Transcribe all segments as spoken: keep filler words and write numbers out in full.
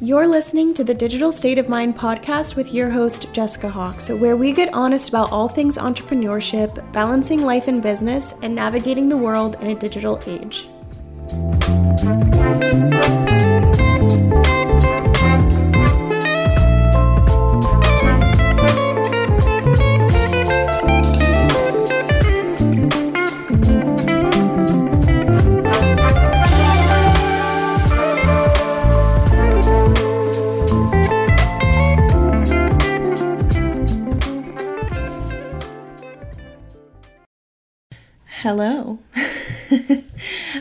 You're listening to the Digital State of Mind podcast with your host, Jessica Hawks, where we get honest about all things entrepreneurship, balancing life and business, and navigating the world in a digital age. Hello.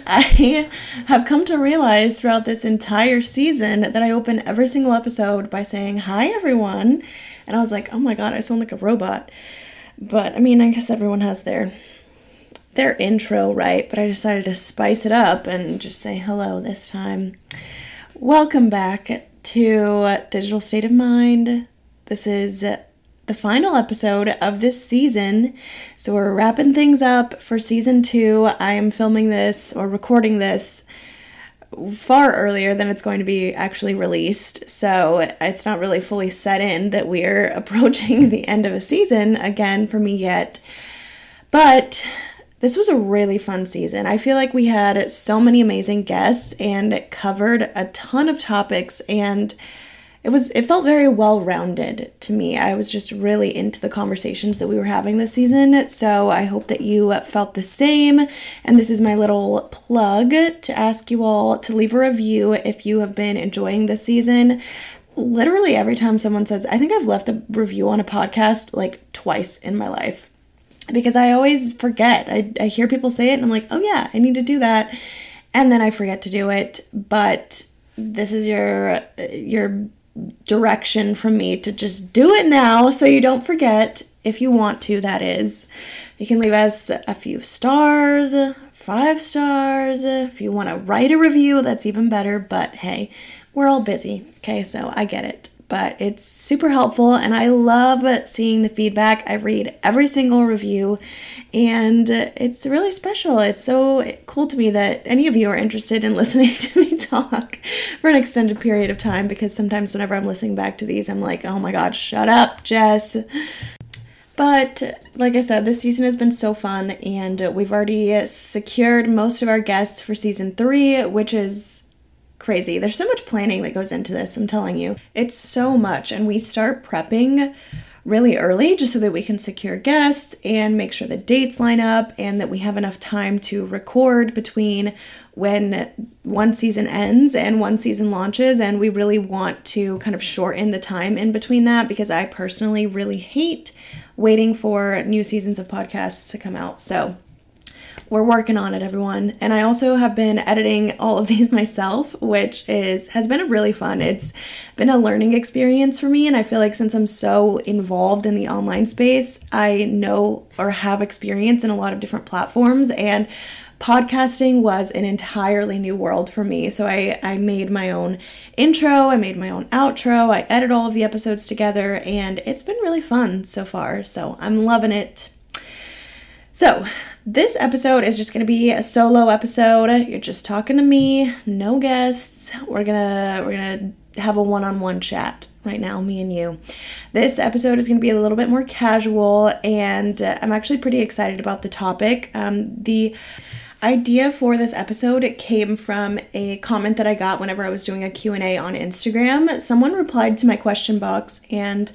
I have come to realize throughout this entire season that I open every single episode by saying, hi, everyone. And I was like, oh, my God, I sound like a robot. But I mean, I guess everyone has their their intro, right? But I decided to spice it up and just say hello this time. Welcome back to Digital State of Mind. This is the final episode of this season. So we're wrapping things up for season two. I am filming this or recording this far earlier than it's going to be actually released. So it's not really fully set in that we're approaching the end of a season again for me yet. But this was a really fun season. I feel like we had so many amazing guests and covered a ton of topics, and It was. It felt very well-rounded to me. I was just really into the conversations that we were having this season, so I hope that you felt the same, and this is my little plug to ask you all to leave a review if you have been enjoying this season. Literally every time someone says, I think I've left a review on a podcast like twice in my life, because I always forget. I, I hear people say it, and I'm like, oh yeah, I need to do that, and then I forget to do it, but this is your your... direction from me to just do it now so you don't forget. If you want to, that is. You can leave us a few stars, five stars. If you want to write a review, that's even better. But hey, we're all busy. Okay, so I get it. But it's super helpful, and I love seeing the feedback. I read every single review, and it's really special. It's so cool to me that any of you are interested in listening to me talk for an extended period of time, because sometimes whenever I'm listening back to these, I'm like, oh my God, shut up, Jess. But like I said, this season has been so fun, and we've already secured most of our guests for season three, which is crazy. There's so much planning that goes into this, I'm telling you. It's so much, and we start prepping really early just so that we can secure guests and make sure the dates line up and that we have enough time to record between when one season ends and one season launches, and we really want to kind of shorten the time in between that, because I personally really hate waiting for new seasons of podcasts to come out. So we're working on it, everyone. And I also have been editing all of these myself, which is has been really fun. It's been a learning experience for me, and I feel like since I'm so involved in the online space, I know or have experience in a lot of different platforms, and podcasting was an entirely new world for me. So I, I made my own intro, I made my own outro, I edit all of the episodes together, and it's been really fun so far. So I'm loving it. So this episode is just going to be a solo episode. You're just talking to me, no guests. We're gonna we're gonna have a one-on-one chat right now, me and you. This episode is going to be a little bit more casual, and uh, I'm actually pretty excited about the topic. Um, the idea for this episode, it came from a comment that I got whenever I was doing a Q and A on Instagram. Someone replied to my question box, and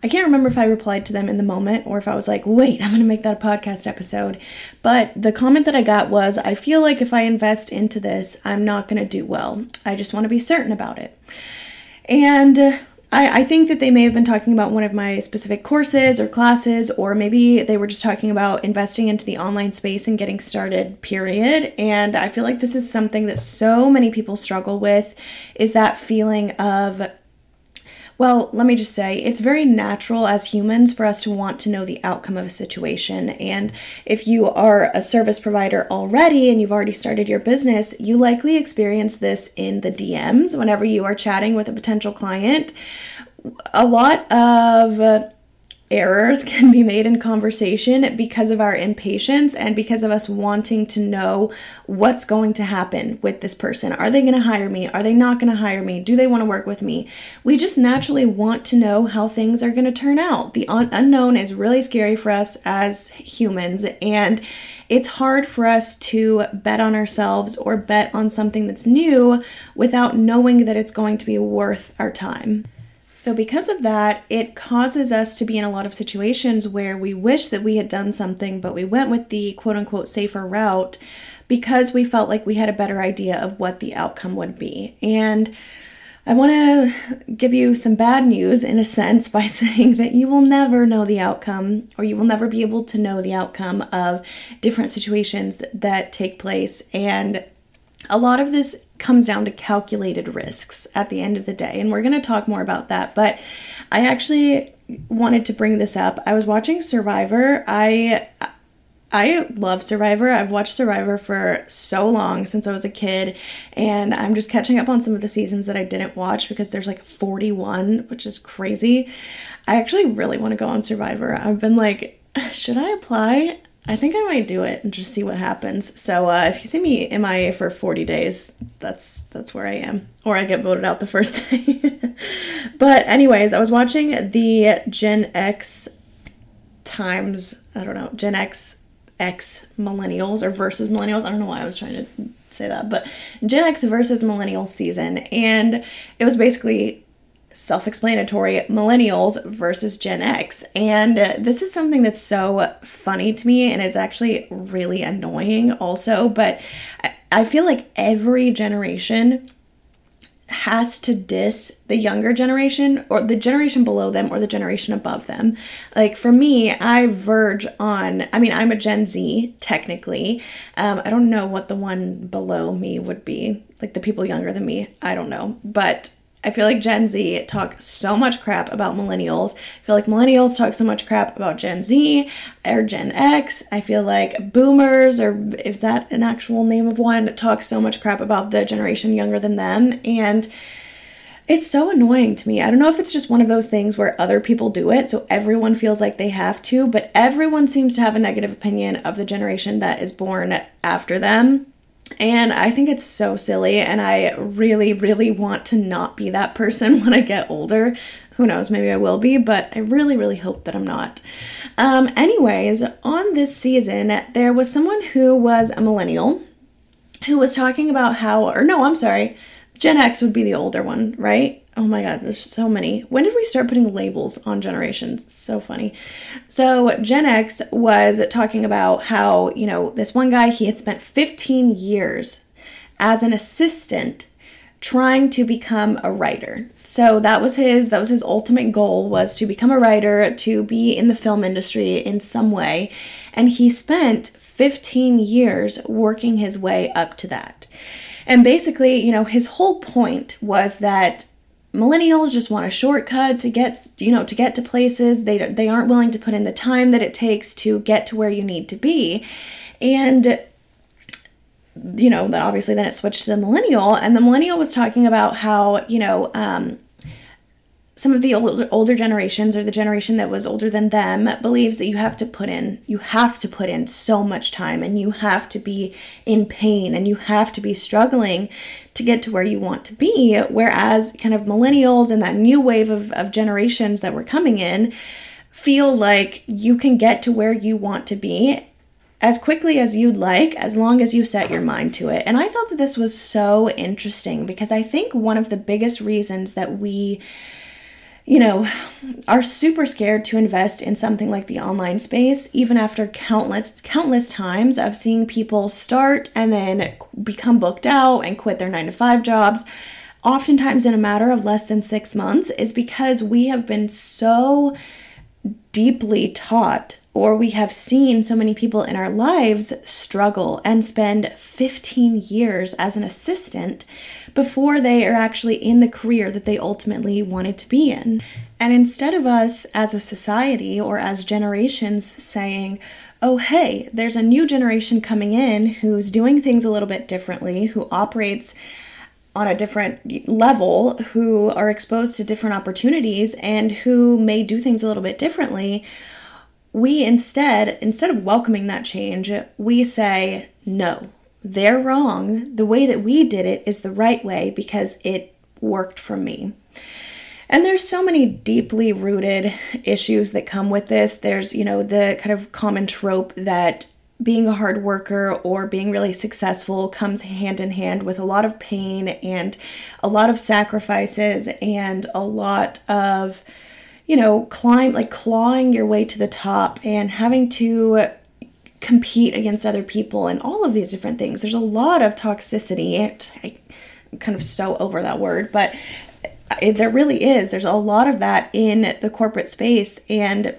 I can't remember if I replied to them in the moment or if I was like, wait, I'm going to make that a podcast episode. But the comment that I got was, I feel like if I invest into this, I'm not going to do well. I just want to be certain about it. And I, I think that they may have been talking about one of my specific courses or classes, or maybe they were just talking about investing into the online space and getting started, period. And I feel like this is something that so many people struggle with, is that feeling of, well, let me just say, it's very natural as humans for us to want to know the outcome of a situation. And if you are a service provider already and you've already started your business, you likely experience this in the D Ms whenever you are chatting with a potential client. A lot of errors can be made in conversation because of our impatience and because of us wanting to know what's going to happen with this person. Are they going to hire me? Are they not going to hire me? Do they want to work with me? We just naturally want to know how things are going to turn out. The un- unknown is really scary for us as humans, and it's hard for us to bet on ourselves or bet on something that's new without knowing that it's going to be worth our time. So because of that, it causes us to be in a lot of situations where we wish that we had done something, but we went with the quote unquote safer route because we felt like we had a better idea of what the outcome would be. And I want to give you some bad news in a sense by saying that you will never know the outcome, or you will never be able to know the outcome of different situations that take place. And a lot of this comes down to calculated risks at the end of the day. And we're going to talk more about that, but I actually wanted to bring this up. I was watching Survivor. I I love Survivor. I've watched Survivor for so long, since I was a kid, and I'm just catching up on some of the seasons that I didn't watch because there's like forty-one, which is crazy. I actually really want to go on Survivor. I've been like, should I apply? I think I might do it and just see what happens. So uh, if you see me M I A for forty days, that's that's where I am. Or I get voted out the first day. But anyways, I was watching the Gen X times, I don't know, Gen X X millennials or versus millennials. I don't know why I was trying to say that, but Gen X versus millennial season. And it was basically self-explanatory, millennials versus Gen X. And uh, this is something that's so funny to me, and it's actually really annoying also, but I, I feel like every generation has to diss the younger generation or the generation below them or the generation above them. Like for me, I verge on, I mean, I'm a Gen Z technically. Um, I don't know what the one below me would be, like the people younger than me. I don't know. But I feel like Gen Z talk so much crap about millennials. I feel like millennials talk so much crap about Gen Z or Gen X. I feel like boomers, or is that an actual name of one, talk so much crap about the generation younger than them. And it's so annoying to me. I don't know if it's just one of those things where other people do it, so everyone feels like they have to, but everyone seems to have a negative opinion of the generation that is born after them. And I think it's so silly, and I really, really want to not be that person when I get older. Who knows, maybe I will be, but I really, really hope that I'm not. Um, anyways, on this season, there was someone who was a millennial who was talking about how, or no, I'm sorry, Gen X would be the older one, right? Oh my God, there's so many. When did we start putting labels on generations? So funny. So Gen X was talking about how, you know, this one guy, he had spent fifteen years as an assistant trying to become a writer. So that was his, that was his ultimate goal, was to become a writer, to be in the film industry in some way. And he spent fifteen years working his way up to that. And basically, you know, his whole point was that millennials just want a shortcut to get, you know, to get to places. They they aren't willing to put in the time that it takes to get to where you need to be. And, you know, then obviously then it switched to the millennial, and the millennial was talking about how, you know, um, some of the older, older generations, or the generation that was older than them, believes that you have to put in, you have to put in so much time, and you have to be in pain, and you have to be struggling to get to where you want to be. Whereas kind of millennials and that new wave of, of generations that were coming in feel like you can get to where you want to be as quickly as you'd like, as long as you set your mind to it. And I thought that this was so interesting, because I think one of the biggest reasons that we, you know, are super scared to invest in something like the online space, even after countless, countless times of seeing people start and then become booked out and quit their nine to five jobs, oftentimes in a matter of less than six months, is because we have been so deeply taught, or we have seen so many people in our lives struggle and spend fifteen years as an assistant before they are actually in the career that they ultimately wanted to be in. And instead of us as a society or as generations saying, oh, hey, there's a new generation coming in who's doing things a little bit differently, who operates on a different level, who are exposed to different opportunities and who may do things a little bit differently, we instead, instead of welcoming that change, we say, no, they're wrong. The way that we did it is the right way because it worked for me. And there's so many deeply rooted issues that come with this. There's, you know, the kind of common trope that being a hard worker or being really successful comes hand in hand with a lot of pain and a lot of sacrifices and a lot of, you know, climb, like clawing your way to the top and having to compete against other people and all of these different things. There's a lot of toxicity. I'm kind of so over that word, but there really is. There's a lot of that in the corporate space, and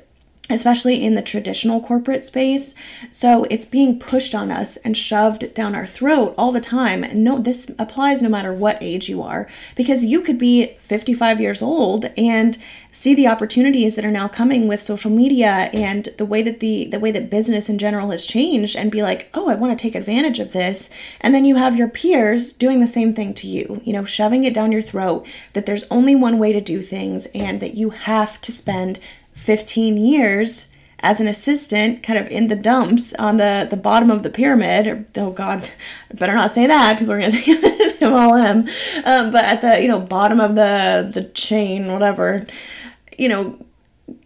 especially in the traditional corporate space. So it's being pushed on us and shoved down our throat all the time. And no, this applies no matter what age you are, because you could be fifty-five years old and see the opportunities that are now coming with social media and the way that the, the way that business in general has changed and be like, oh, I want to take advantage of this. And then you have your peers doing the same thing to you, you know, shoving it down your throat that there's only one way to do things and that you have to spend fifteen years as an assistant kind of in the dumps on the, the bottom of the pyramid. Or, oh God, I better not say that. People are going to think of M L M. Um, but at the, you know, bottom of the, the chain, whatever, you know,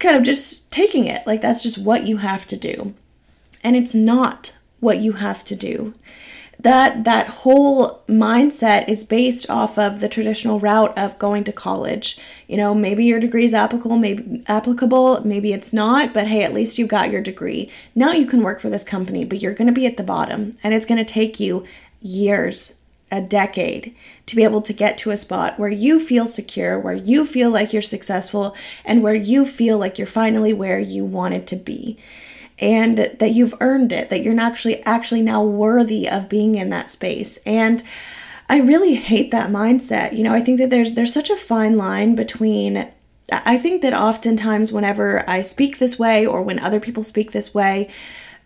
kind of just taking it. Like that's just what you have to do. And it's not what you have to do. That that whole mindset is based off of the traditional route of going to college. You know, maybe your degree is applicable, maybe applicable, maybe it's not, but hey, at least you got your degree. Now you can work for this company, but you're going to be at the bottom, and it's going to take you years, a decade, to be able to get to a spot where you feel secure, where you feel like you're successful, and where you feel like you're finally where you wanted to be. And that you've earned it, that you're actually actually now worthy of being in that space. And I really hate that mindset. You know, I think that there's there's such a fine line between, I think that oftentimes whenever I speak this way or when other people speak this way,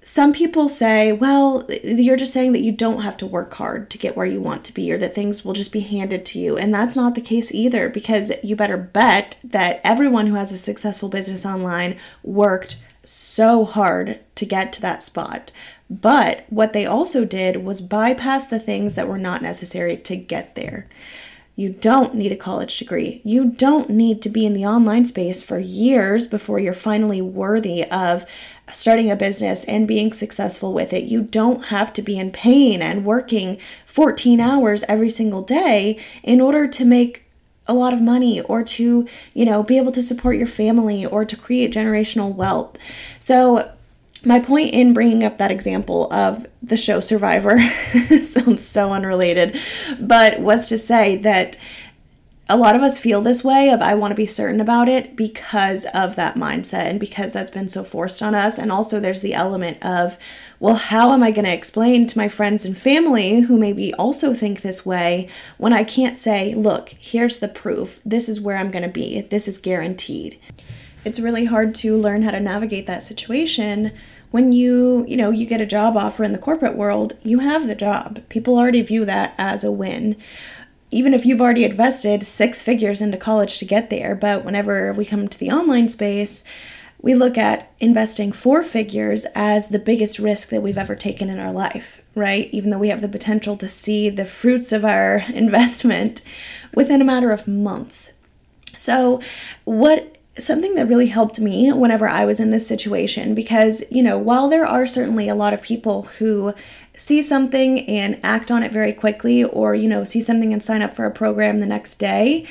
some people say, well, you're just saying that you don't have to work hard to get where you want to be or that things will just be handed to you. And that's not the case either, because you better bet that everyone who has a successful business online worked so hard to get to that spot. But what they also did was bypass the things that were not necessary to get there. You don't need a college degree. You don't need to be in the online space for years before you're finally worthy of starting a business and being successful with it. You don't have to be in pain and working fourteen hours every single day in order to make a lot of money or to, you know, be able to support your family or to create generational wealth. So my point in bringing up that example of the show Survivor sounds so unrelated, but was to say that a lot of us feel this way of I want to be certain about it because of that mindset and because that's been so forced on us. And also there's the element of, well, how am I going to explain to my friends and family who maybe also think this way when I can't say, look, here's the proof. This is where I'm going to be. This is guaranteed. It's really hard to learn how to navigate that situation when you, you know, you get a job offer in the corporate world, you have the job. People already view that as a win. Even if you've already invested six figures into college to get there. But whenever we come to the online space, we look at investing four figures as the biggest risk that we've ever taken in our life, right? Even though we have the potential to see the fruits of our investment within a matter of months. So what something that really helped me whenever I was in this situation, because, you know, while there are certainly a lot of people who see something and act on it very quickly or, you know, see something and sign up for a program the next day,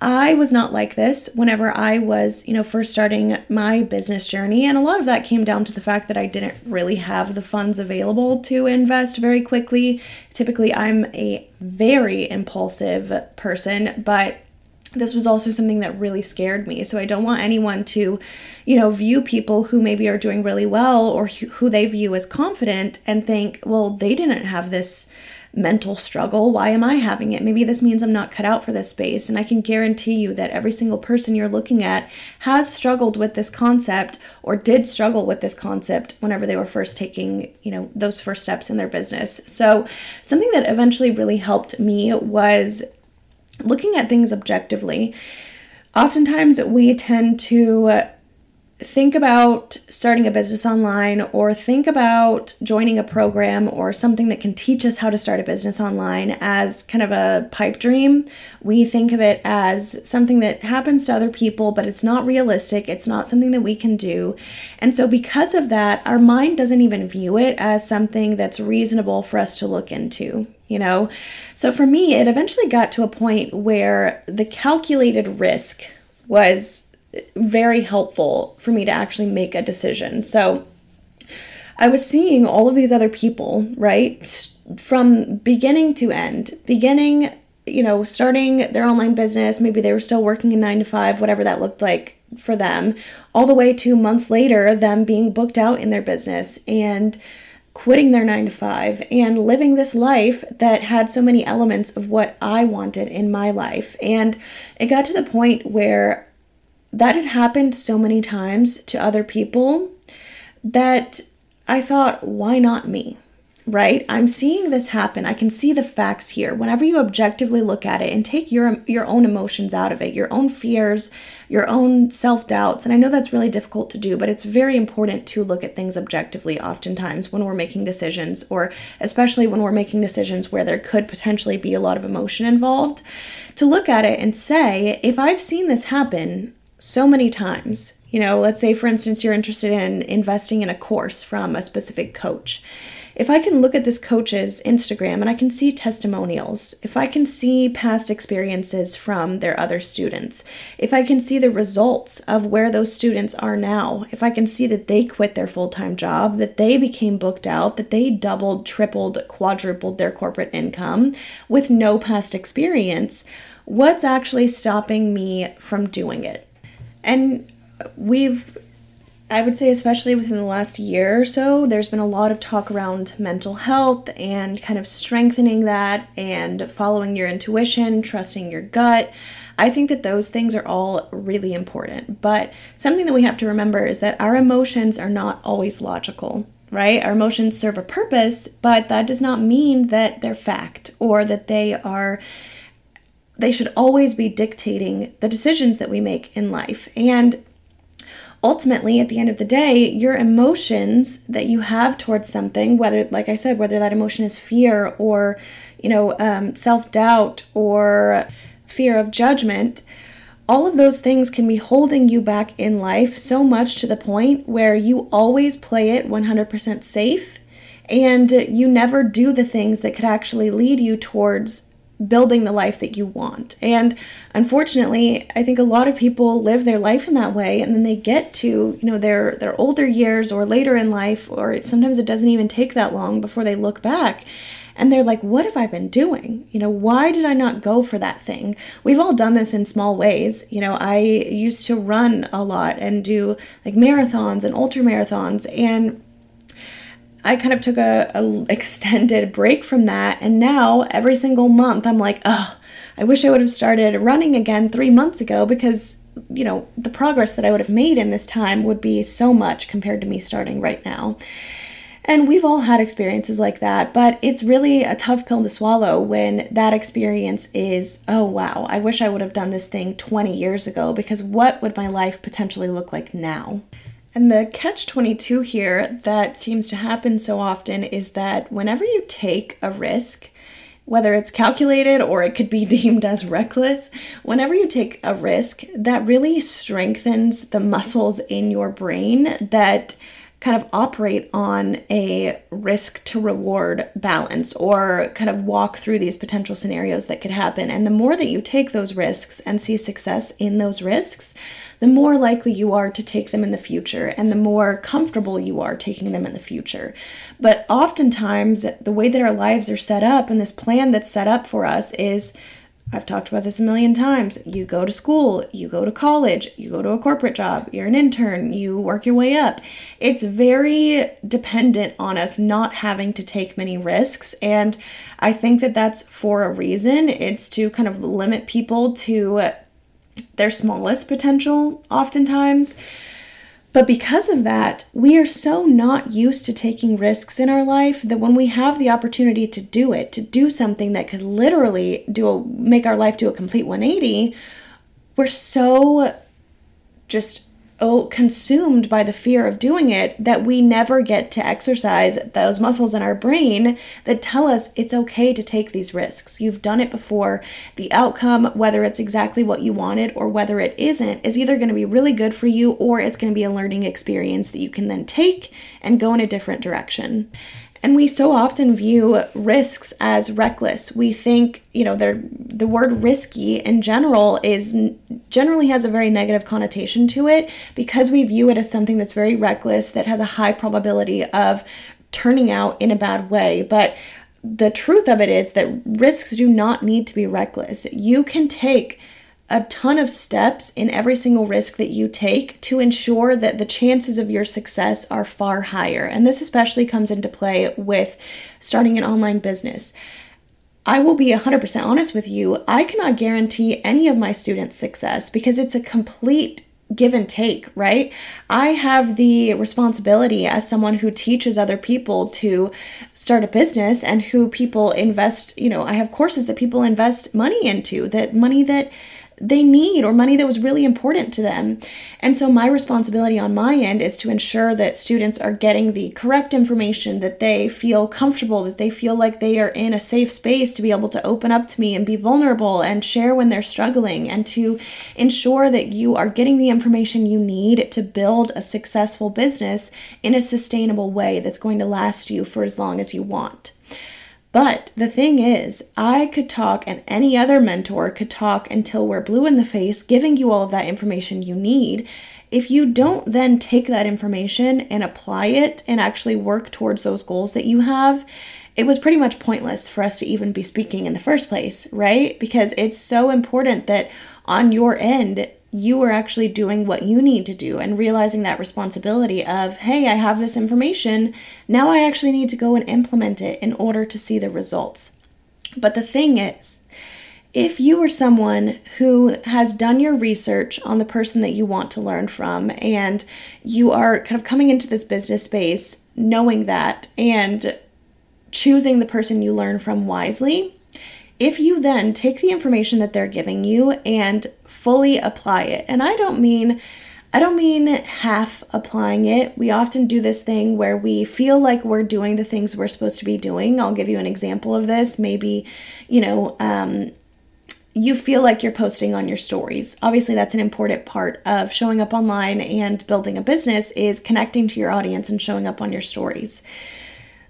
I was not like this whenever I was, you know, first starting my business journey. And a lot of that came down to the fact that I didn't really have the funds available to invest very quickly. Typically, I'm a very impulsive person, but this was also something that really scared me. So I don't want anyone to, you know, view people who maybe are doing really well or who they view as confident and think, well, they didn't have this mental struggle. Why am I having it? Maybe this means I'm not cut out for this space. And I can guarantee you that every single person you're looking at has struggled with this concept or did struggle with this concept whenever they were first taking, you know, those first steps in their business. So something that eventually really helped me was looking at things objectively, oftentimes we tend to think about starting a business online or think about joining a program or something that can teach us how to start a business online as kind of a pipe dream. We think of it as something that happens to other people, but it's not realistic. It's not something that we can do. And so because of that, our mind doesn't even view it as something that's reasonable for us to look into. You know, so for me, it eventually got to a point where the calculated risk was very helpful for me to actually make a decision. So I was seeing all of these other people, right, from beginning to end, beginning, you know, starting their online business. Maybe they were still working a nine to five, whatever that looked like for them, all the way to months later, them being booked out in their business and quitting their nine to five and living this life that had so many elements of what I wanted in my life. And it got to the point where that had happened so many times to other people that I thought, why not me? Right? I'm seeing this happen. I can see the facts here. Whenever you objectively look at it and take your your own emotions out of it, your own fears, your own self-doubts. And I know that's really difficult to do, but it's very important to look at things objectively oftentimes when we're making decisions, or especially when we're making decisions where there could potentially be a lot of emotion involved, to look at it and say, if I've seen this happen so many times, you know, let's say, for instance, you're interested in investing in a course from a specific coach. If I can look at this coach's Instagram and I can see testimonials, if I can see past experiences from their other students, if I can see the results of where those students are now, if I can see that they quit their full-time job, that they became booked out, that they doubled, tripled, quadrupled their corporate income with no past experience, what's actually stopping me from doing it? And we've I would say, especially within the last year or so, there's been a lot of talk around mental health and kind of strengthening that and following your intuition, trusting your gut. I think that those things are all really important. But something that we have to remember is that our emotions are not always logical, right? Our emotions serve a purpose, but that does not mean that they're fact or that they are they should always be dictating the decisions that we make in life. And ultimately, at the end of the day, your emotions that you have towards something, whether, like I said, whether that emotion is fear or, you know, um, self-doubt or fear of judgment, all of those things can be holding you back in life so much to the point where you always play it one hundred percent safe and you never do the things that could actually lead you towards building the life that you want. And unfortunately, I think a lot of people live their life in that way, and then they get to, you know, their their older years or later in life, or sometimes it doesn't even take that long before they look back and they're like, what have I been doing? You know, why did I not go for that thing? We've all done this in small ways. You know, I used to run a lot and do like marathons and ultra marathons, and I kind of took a, a extended break from that. And now every single month I'm like, oh, I wish I would have started running again three months ago, because, you know, the progress that I would have made in this time would be so much compared to me starting right now. And we've all had experiences like that, but it's really a tough pill to swallow when that experience is, oh, wow, I wish I would have done this thing twenty years ago, because what would my life potentially look like now? And the catch twenty-two here that seems to happen so often is that whenever you take a risk, whether it's calculated or it could be deemed as reckless, whenever you take a risk, that really strengthens the muscles in your brain that kind of operate on a risk to reward balance, or kind of walk through these potential scenarios that could happen. And the more that you take those risks and see success in those risks, the more likely you are to take them in the future and the more comfortable you are taking them in the future. But oftentimes the way that our lives are set up and this plan that's set up for us is, I've talked about this a million times. You go to school, you go to college, you go to a corporate job, you're an intern, you work your way up. It's very dependent on us not having to take many risks. And I think that that's for a reason. It's to kind of limit people to their smallest potential oftentimes. But because of that, we are so not used to taking risks in our life that when we have the opportunity to do it, to do something that could literally do a, make our life do a complete one eighty, we're so just oh, consumed by the fear of doing it that we never get to exercise those muscles in our brain that tell us it's okay to take these risks. You've done it before. The outcome, whether it's exactly what you wanted or whether it isn't, is either going to be really good for you or it's going to be a learning experience that you can then take and go in a different direction. And we so often view risks as reckless. We think, you know, the word risky in general is generally has a very negative connotation to it because we view it as something that's very reckless, that has a high probability of turning out in a bad way. But the truth of it is that risks do not need to be reckless. You can take a ton of steps in every single risk that you take to ensure that the chances of your success are far higher. And this especially comes into play with starting an online business. I will be one hundred percent honest with you. I cannot guarantee any of my students' success because it's a complete give and take, right? I have the responsibility as someone who teaches other people to start a business and who people invest, you know, I have courses that people invest money into, that money that they need or money that was really important to them. And so my responsibility on my end is to ensure that students are getting the correct information, that they feel comfortable, that they feel like they are in a safe space to be able to open up to me and be vulnerable and share when they're struggling, and to ensure that you are getting the information you need to build a successful business in a sustainable way that's going to last you for as long as you want. But the thing is, I could talk and any other mentor could talk until we're blue in the face, giving you all of that information you need. If you don't then take that information and apply it and actually work towards those goals that you have, it was pretty much pointless for us to even be speaking in the first place, right? Because it's so important that on your end, you are actually doing what you need to do and realizing that responsibility of, hey, I have this information. Now I actually need to go and implement it in order to see the results. But the thing is, if you are someone who has done your research on the person that you want to learn from, and you are kind of coming into this business space knowing that and choosing the person you learn from wisely, if you then take the information that they're giving you and fully apply it, and I don't mean I don't mean half applying it. We often do this thing where we feel like we're doing the things we're supposed to be doing. I'll give you an example of this. Maybe, you know, um, you feel like you're posting on your stories. Obviously, that's an important part of showing up online and building a business is connecting to your audience and showing up on your stories.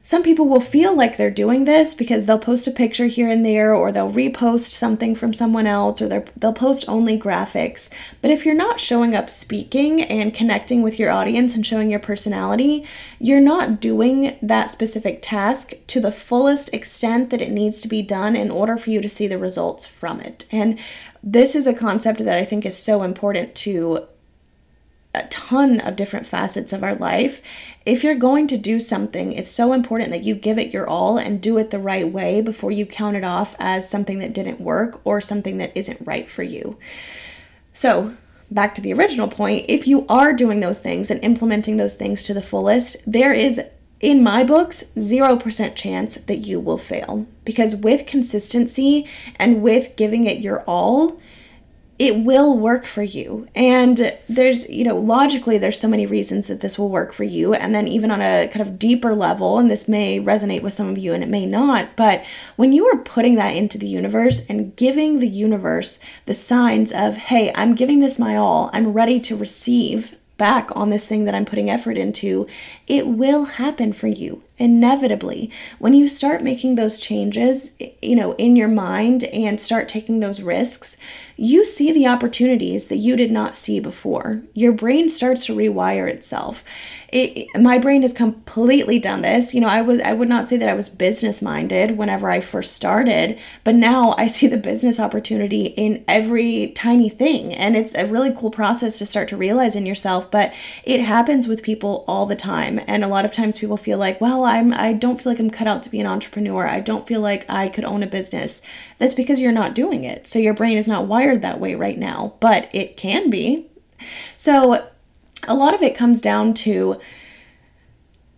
Some people will feel like they're doing this because they'll post a picture here and there, or they'll repost something from someone else, or they'll post only graphics. But if you're not showing up speaking and connecting with your audience and showing your personality, you're not doing that specific task to the fullest extent that it needs to be done in order for you to see the results from it. And this is a concept that I think is so important to a ton of different facets of our life. If you're going to do something, it's so important that you give it your all and do it the right way before you count it off as something that didn't work or something that isn't right for you. So back to the original point, if you are doing those things and implementing those things to the fullest, there is, in my books, zero percent chance that you will fail, because with consistency and with giving it your all, it will work for you. And there's, you know, logically, there's so many reasons that this will work for you. And then even on a kind of deeper level, and this may resonate with some of you and it may not, but when you are putting that into the universe and giving the universe the signs of, hey, I'm giving this my all, I'm ready to receive back on this thing that I'm putting effort into, it will happen for you inevitably. When you start making those changes, you know, in your mind and start taking those risks, you see the opportunities that you did not see before. Your brain starts to rewire itself. It, my brain has completely done this. You know, I was I would not say that I was business minded whenever I first started, but now I see the business opportunity in every tiny thing, and it's a really cool process to start to realize in yourself. But it happens with people all the time, and a lot of times people feel like, well, I'm I don't feel like I'm cut out to be an entrepreneur. I don't feel like I could own a business. That's because you're not doing it. So your brain is not wired that way right now, but it can be. So a lot of it comes down to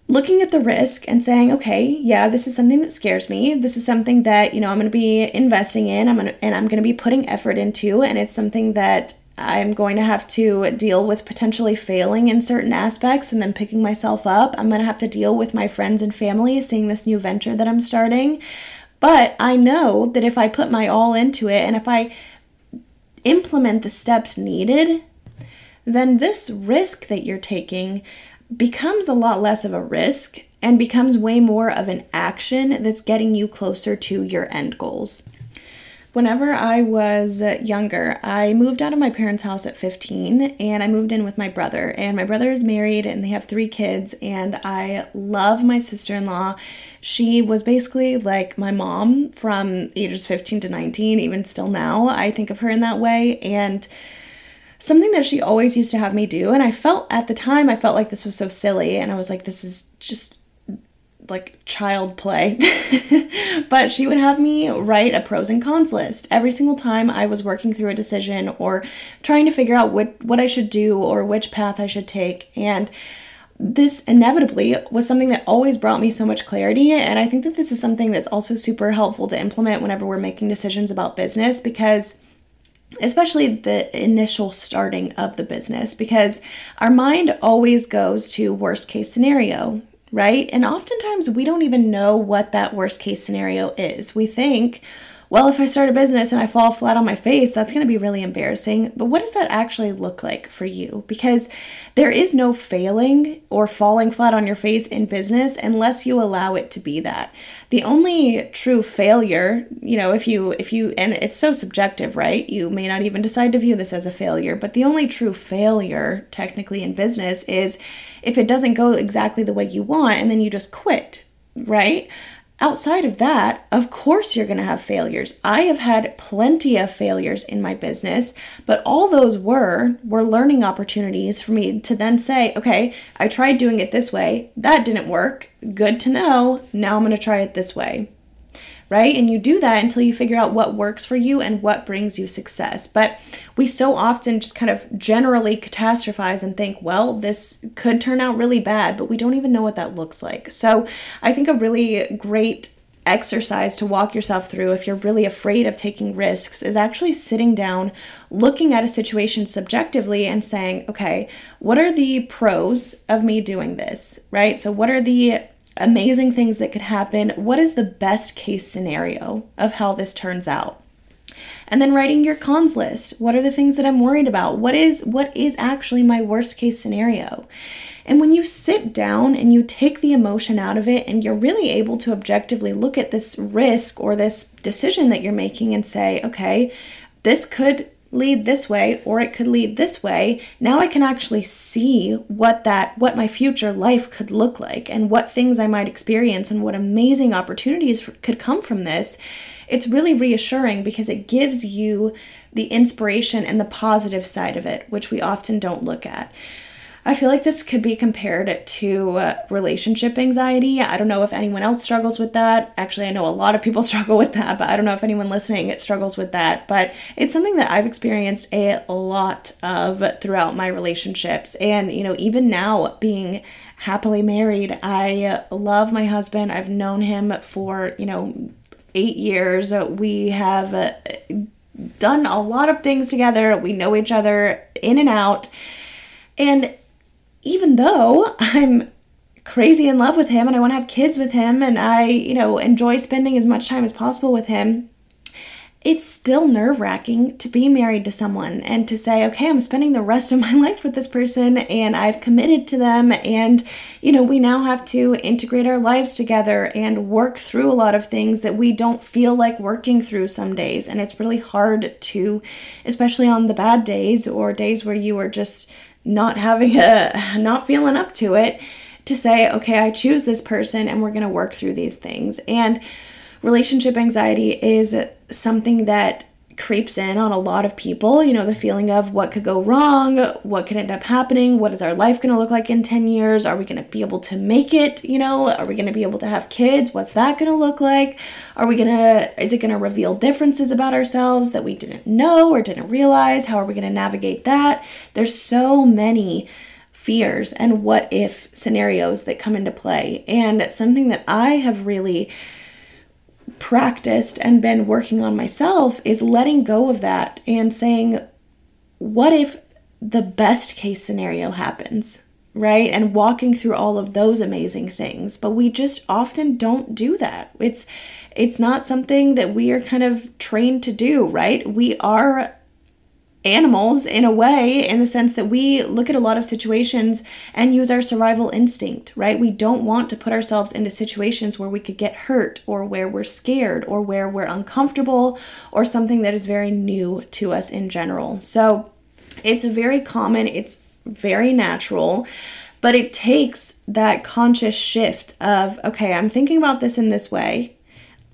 looking at the risk and saying, okay, yeah, this is something that scares me. This is something that, you know, I'm going to be investing in, I'm going to, and I'm going to be putting effort into, and it's something that I'm going to have to deal with potentially failing in certain aspects and then picking myself up. I'm going to have to deal with my friends and family seeing this new venture that I'm starting. But I know that if I put my all into it and if I implement the steps needed, then this risk that you're taking becomes a lot less of a risk and becomes way more of an action that's getting you closer to your end goals. Whenever I was younger, I moved out of my parents' house at fifteen, and I moved in with my brother. And my brother is married, and they have three kids, and I love my sister-in-law. She was basically like my mom from ages fifteen to nineteen, even still now. I think of her in that way, and something that she always used to have me do, and I felt at the time, I felt like this was so silly, and I was like, this is just like child play, but she would have me write a pros and cons list every single time I was working through a decision or trying to figure out what, what I should do or which path I should take. And this inevitably was something that always brought me so much clarity. And I think that this is something that's also super helpful to implement whenever we're making decisions about business, because especially the initial starting of the business, because our mind always goes to worst case scenario, right? And oftentimes we don't even know what that worst case scenario is. We think, well, if I start a business and I fall flat on my face, that's going to be really embarrassing. But what does that actually look like for you? Because there is no failing or falling flat on your face in business unless you allow it to be that. The only true failure, you know, if you, if you, and it's so subjective, right? You may not even decide to view this as a failure, but the only true failure technically in business is if it doesn't go exactly the way you want and then you just quit, right? Outside of that, of course, you're going to have failures. I have had plenty of failures in my business, but all those were, were learning opportunities for me to then say, okay, I tried doing it this way. That didn't work. Good to know. Now I'm going to try it this way, right? And you do that until you figure out what works for you and what brings you success. But we so often just kind of generally catastrophize and think, well, this could turn out really bad, but we don't even know what that looks like. So I think a really great exercise to walk yourself through if you're really afraid of taking risks is actually sitting down, looking at a situation subjectively and saying, okay, what are the pros of me doing this, right? So what are the amazing things that could happen? What is the best case scenario of how this turns out? And then writing your cons list. What are the things that I'm worried about? What is, what is actually my worst case scenario? And when you sit down and you take the emotion out of it and you're really able to objectively look at this risk or this decision that you're making and say, okay, this could lead this way, or it could lead this way. Now I can actually see what that, what my future life could look like and what things I might experience and what amazing opportunities for, could come from this. It's really reassuring because it gives you the inspiration and the positive side of it, which we often don't look at. I feel like this could be compared to uh, relationship anxiety. I don't know if anyone else struggles with that. Actually, I know a lot of people struggle with that, but I don't know if anyone listening it struggles with that. But it's something that I've experienced a lot of throughout my relationships. And, you know, even now being happily married, I love my husband. I've known him for, you know, eight years. We have uh, done a lot of things together. We know each other in and out. And even though I'm crazy in love with him and I want to have kids with him and I, you know, enjoy spending as much time as possible with him, it's still nerve-wracking to be married to someone and to say, okay, I'm spending the rest of my life with this person and I've committed to them. And, you know, we now have to integrate our lives together and work through a lot of things that we don't feel like working through some days. And it's really hard to, especially on the bad days or days where you are just not having a, not feeling up to it, to say, okay, I choose this person and we're going to work through these things. And relationship anxiety is something that creeps in on a lot of people. You know, the feeling of what could go wrong, what could end up happening, what is our life going to look like in ten years? Are we going to be able to make it? You know, are we going to be able to have kids? What's that going to look like? Are we going to, is it going to reveal differences about ourselves that we didn't know or didn't realize? How are we going to navigate that? There's so many fears and what if scenarios that come into play. And something that I have really practiced and been working on myself is letting go of that and saying, what if the best case scenario happens, right? And walking through all of those amazing things. But we just often don't do that. It's it's not something that we are kind of trained to do, right? We are animals in a way, in the sense that we look at a lot of situations and use our survival instinct, right? We don't want to put ourselves into situations where we could get hurt, or where we're scared, or where we're uncomfortable, or something that is very new to us in general. So it's very common, it's very natural, but it takes that conscious shift of, okay, I'm thinking about this in this way.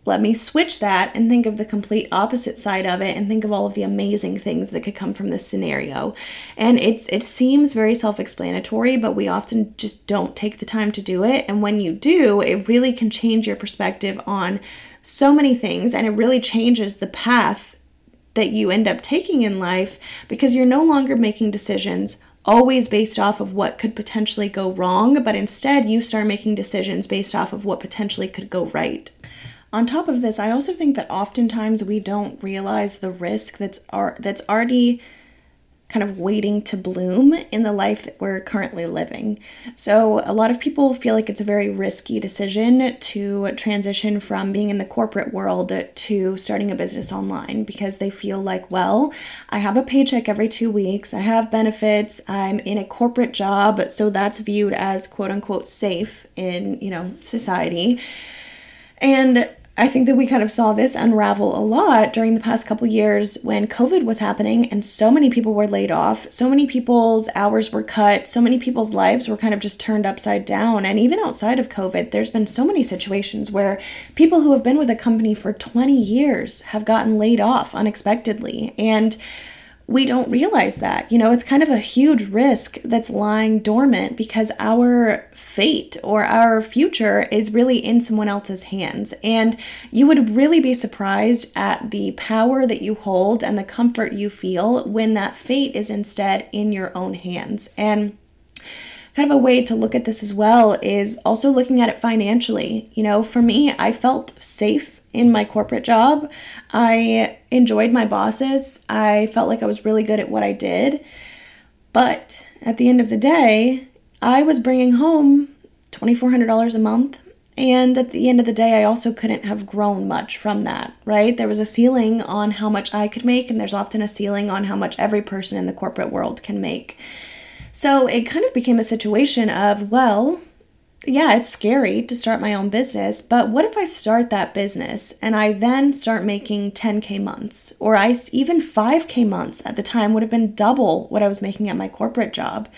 Let me switch that and think of the complete opposite side of it, and think of all of the amazing things that could come from this scenario. And it's it seems very self-explanatory, but we often just don't take the time to do it. And when you do, it really can change your perspective on so many things, and it really changes the path that you end up taking in life, because you're no longer making decisions always based off of what could potentially go wrong, but instead you start making decisions based off of what potentially could go right. On top of this, I also think that oftentimes we don't realize the risk that's ar- that's already kind of waiting to bloom in the life that we're currently living. So a lot of people feel like it's a very risky decision to transition from being in the corporate world to starting a business online, because they feel like, well, I have a paycheck every two weeks, I have benefits, I'm in a corporate job, so that's viewed as quote unquote safe in, you know, society. And I think that we kind of saw this unravel a lot during the past couple years when COVID was happening, and so many people were laid off, so many people's hours were cut, so many people's lives were kind of just turned upside down. And even outside of COVID, there's been so many situations where people who have been with a company for twenty years have gotten laid off unexpectedly. And we don't realize that. You know, it's kind of a huge risk that's lying dormant, because our fate or our future is really in someone else's hands. And you would really be surprised at the power that you hold and the comfort you feel when that fate is instead in your own hands. And kind of a way to look at this as well is also looking at it financially. You know, for me, I felt safe in my corporate job. I enjoyed my bosses. I felt like I was really good at what I did. But at the end of the day, I was bringing home two thousand four hundred dollars a month. And at the end of the day, I also couldn't have grown much from that, right? There was a ceiling on how much I could make, and there's often a ceiling on how much every person in the corporate world can make. So it kind of became a situation of, well, yeah, it's scary to start my own business, but what if I start that business and I then start making ten K months, or I even five K months at the time would have been double what I was making at my corporate job.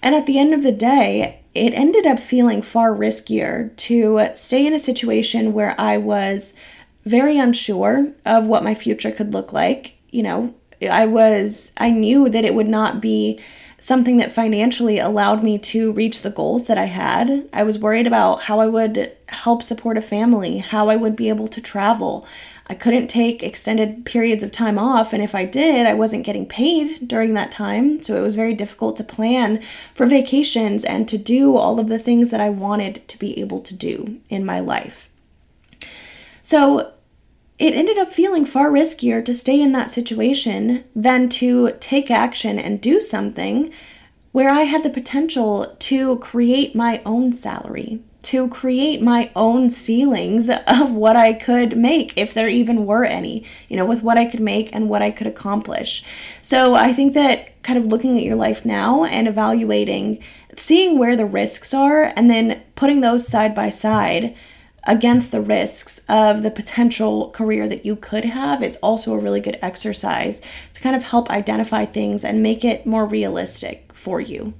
And at the end of the day, it ended up feeling far riskier to stay in a situation where I was very unsure of what my future could look like. You know, I was, I knew that it would not be something that financially allowed me to reach the goals that I had. I was worried about how I would help support a family, how I would be able to travel. I couldn't take extended periods of time off, and if I did, I wasn't getting paid during that time. So it was very difficult to plan for vacations and to do all of the things that I wanted to be able to do in my life. So it ended up feeling far riskier to stay in that situation than to take action and do something where I had the potential to create my own salary, to create my own ceilings of what I could make, if there even were any, you know, with what I could make and what I could accomplish. So I think that kind of looking at your life now and evaluating, seeing where the risks are, and then putting those side by side against the risks of the potential career that you could have is also a really good exercise to kind of help identify things and make it more realistic for you.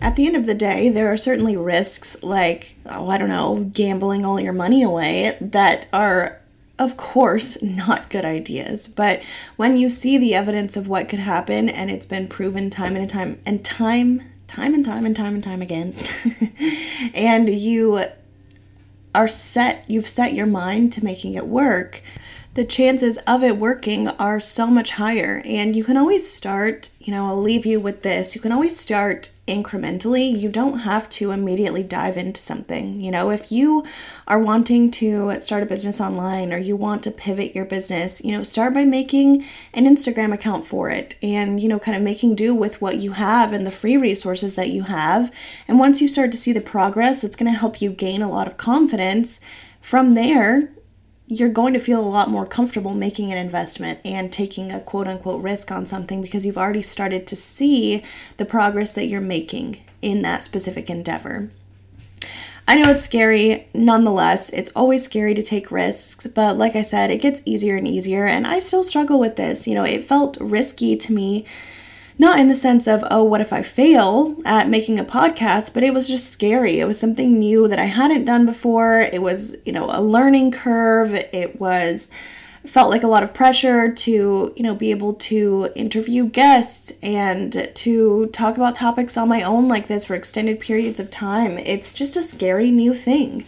At the end of the day, there are certainly risks like, oh, I don't know, gambling all your money away, that are, of course, not good ideas. But when you see the evidence of what could happen, and it's been proven time and time and time, time and time and time and time again, and you are set, you've set your mind to making it work, the chances of it working are so much higher. And you can always start, you know, I'll leave you with this. You can always start incrementally. You don't have to immediately dive into something. You know, if you are wanting to start a business online or you want to pivot your business, you know, start by making an Instagram account for it and, you know, kind of making do with what you have and the free resources that you have. And once you start to see the progress, that's going to help you gain a lot of confidence. From there, you're going to feel a lot more comfortable making an investment and taking a quote unquote risk on something because you've already started to see the progress that you're making in that specific endeavor. I know it's scary. Nonetheless, it's always scary to take risks, but like I said, it gets easier and easier, and I still struggle with this. You know, it felt risky to me, not in the sense of, oh, what if I fail at making a podcast, but it was just scary. It was something new that I hadn't done before. It was, you know, a learning curve. It was, felt like a lot of pressure to, you know, be able to interview guests and to talk about topics on my own like this for extended periods of time. It's just a scary new thing.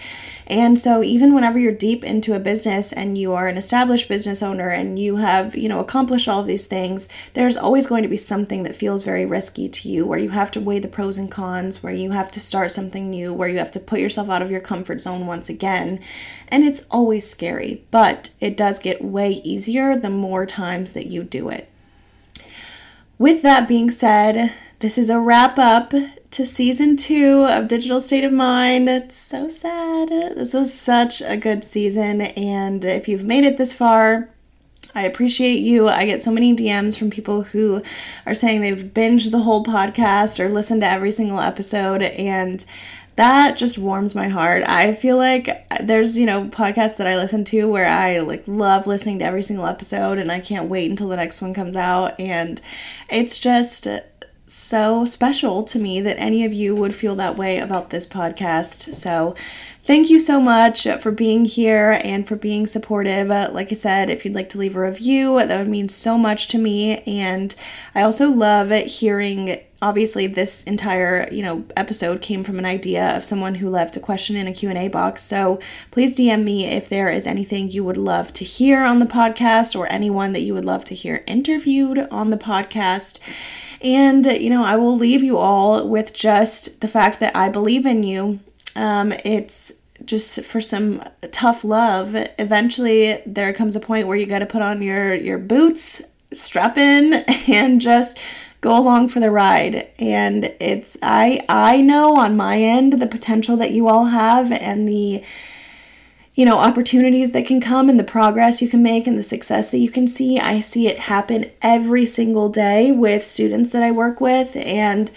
And so even whenever you're deep into a business and you are an established business owner and you have, you know, accomplished all of these things, there's always going to be something that feels very risky to you, where you have to weigh the pros and cons, where you have to start something new, where you have to put yourself out of your comfort zone once again. And it's always scary, but it does get way easier the more times that you do it. With that being said, this is a wrap up to season two of Digital State of Mind. It's so sad. This was such a good season. And if you've made it this far, I appreciate you. I get so many D Ms from people who are saying they've binged the whole podcast or listened to every single episode. And that just warms my heart. I feel like there's, you know, podcasts that I listen to where I like love listening to every single episode and I can't wait until the next one comes out. And it's just so special to me that any of you would feel that way about this podcast. So thank you so much for being here and for being supportive. Like I said, if you'd like to leave a review, that would mean so much to me. And I also love hearing, obviously this entire, you know, episode came from an idea of someone who left a question in a Q and A box. So please D M me if there is anything you would love to hear on the podcast or anyone that you would love to hear interviewed on the podcast. And, you know, I will leave you all with just the fact that I believe in you. Um, it's just for some tough love. Eventually, there comes a point where you got to put on your, your boots, strap in, and just go along for the ride. And it's, I, I know on my end, the potential that you all have and the, you know, opportunities that can come and the progress you can make and the success that you can see. I see it happen every single day with students that I work with, and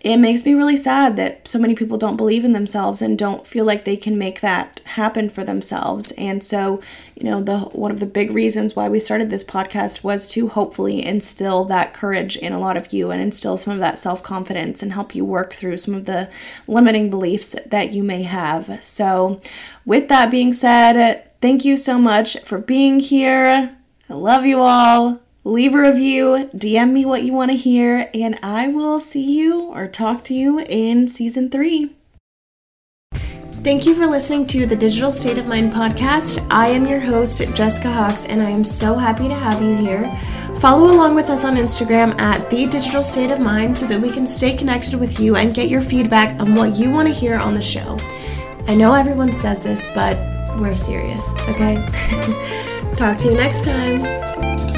it makes me really sad that so many people don't believe in themselves and don't feel like they can make that happen for themselves. And so, you know, the one of the big reasons why we started this podcast was to hopefully instill that courage in a lot of you and instill some of that self-confidence and help you work through some of the limiting beliefs that you may have. So with that being said, thank you so much for being here. I love you all. Leave a review, D M me what you want to hear, and I will see you or talk to you in season three. Thank you for listening to the Digital State of Mind podcast. I am your host, Jessica Hawks, and I am so happy to have you here. Follow along with us on Instagram at The Digital State of Mind so that we can stay connected with you and get your feedback on what you want to hear on the show. I know everyone says this, but we're serious, okay? Talk to you next time.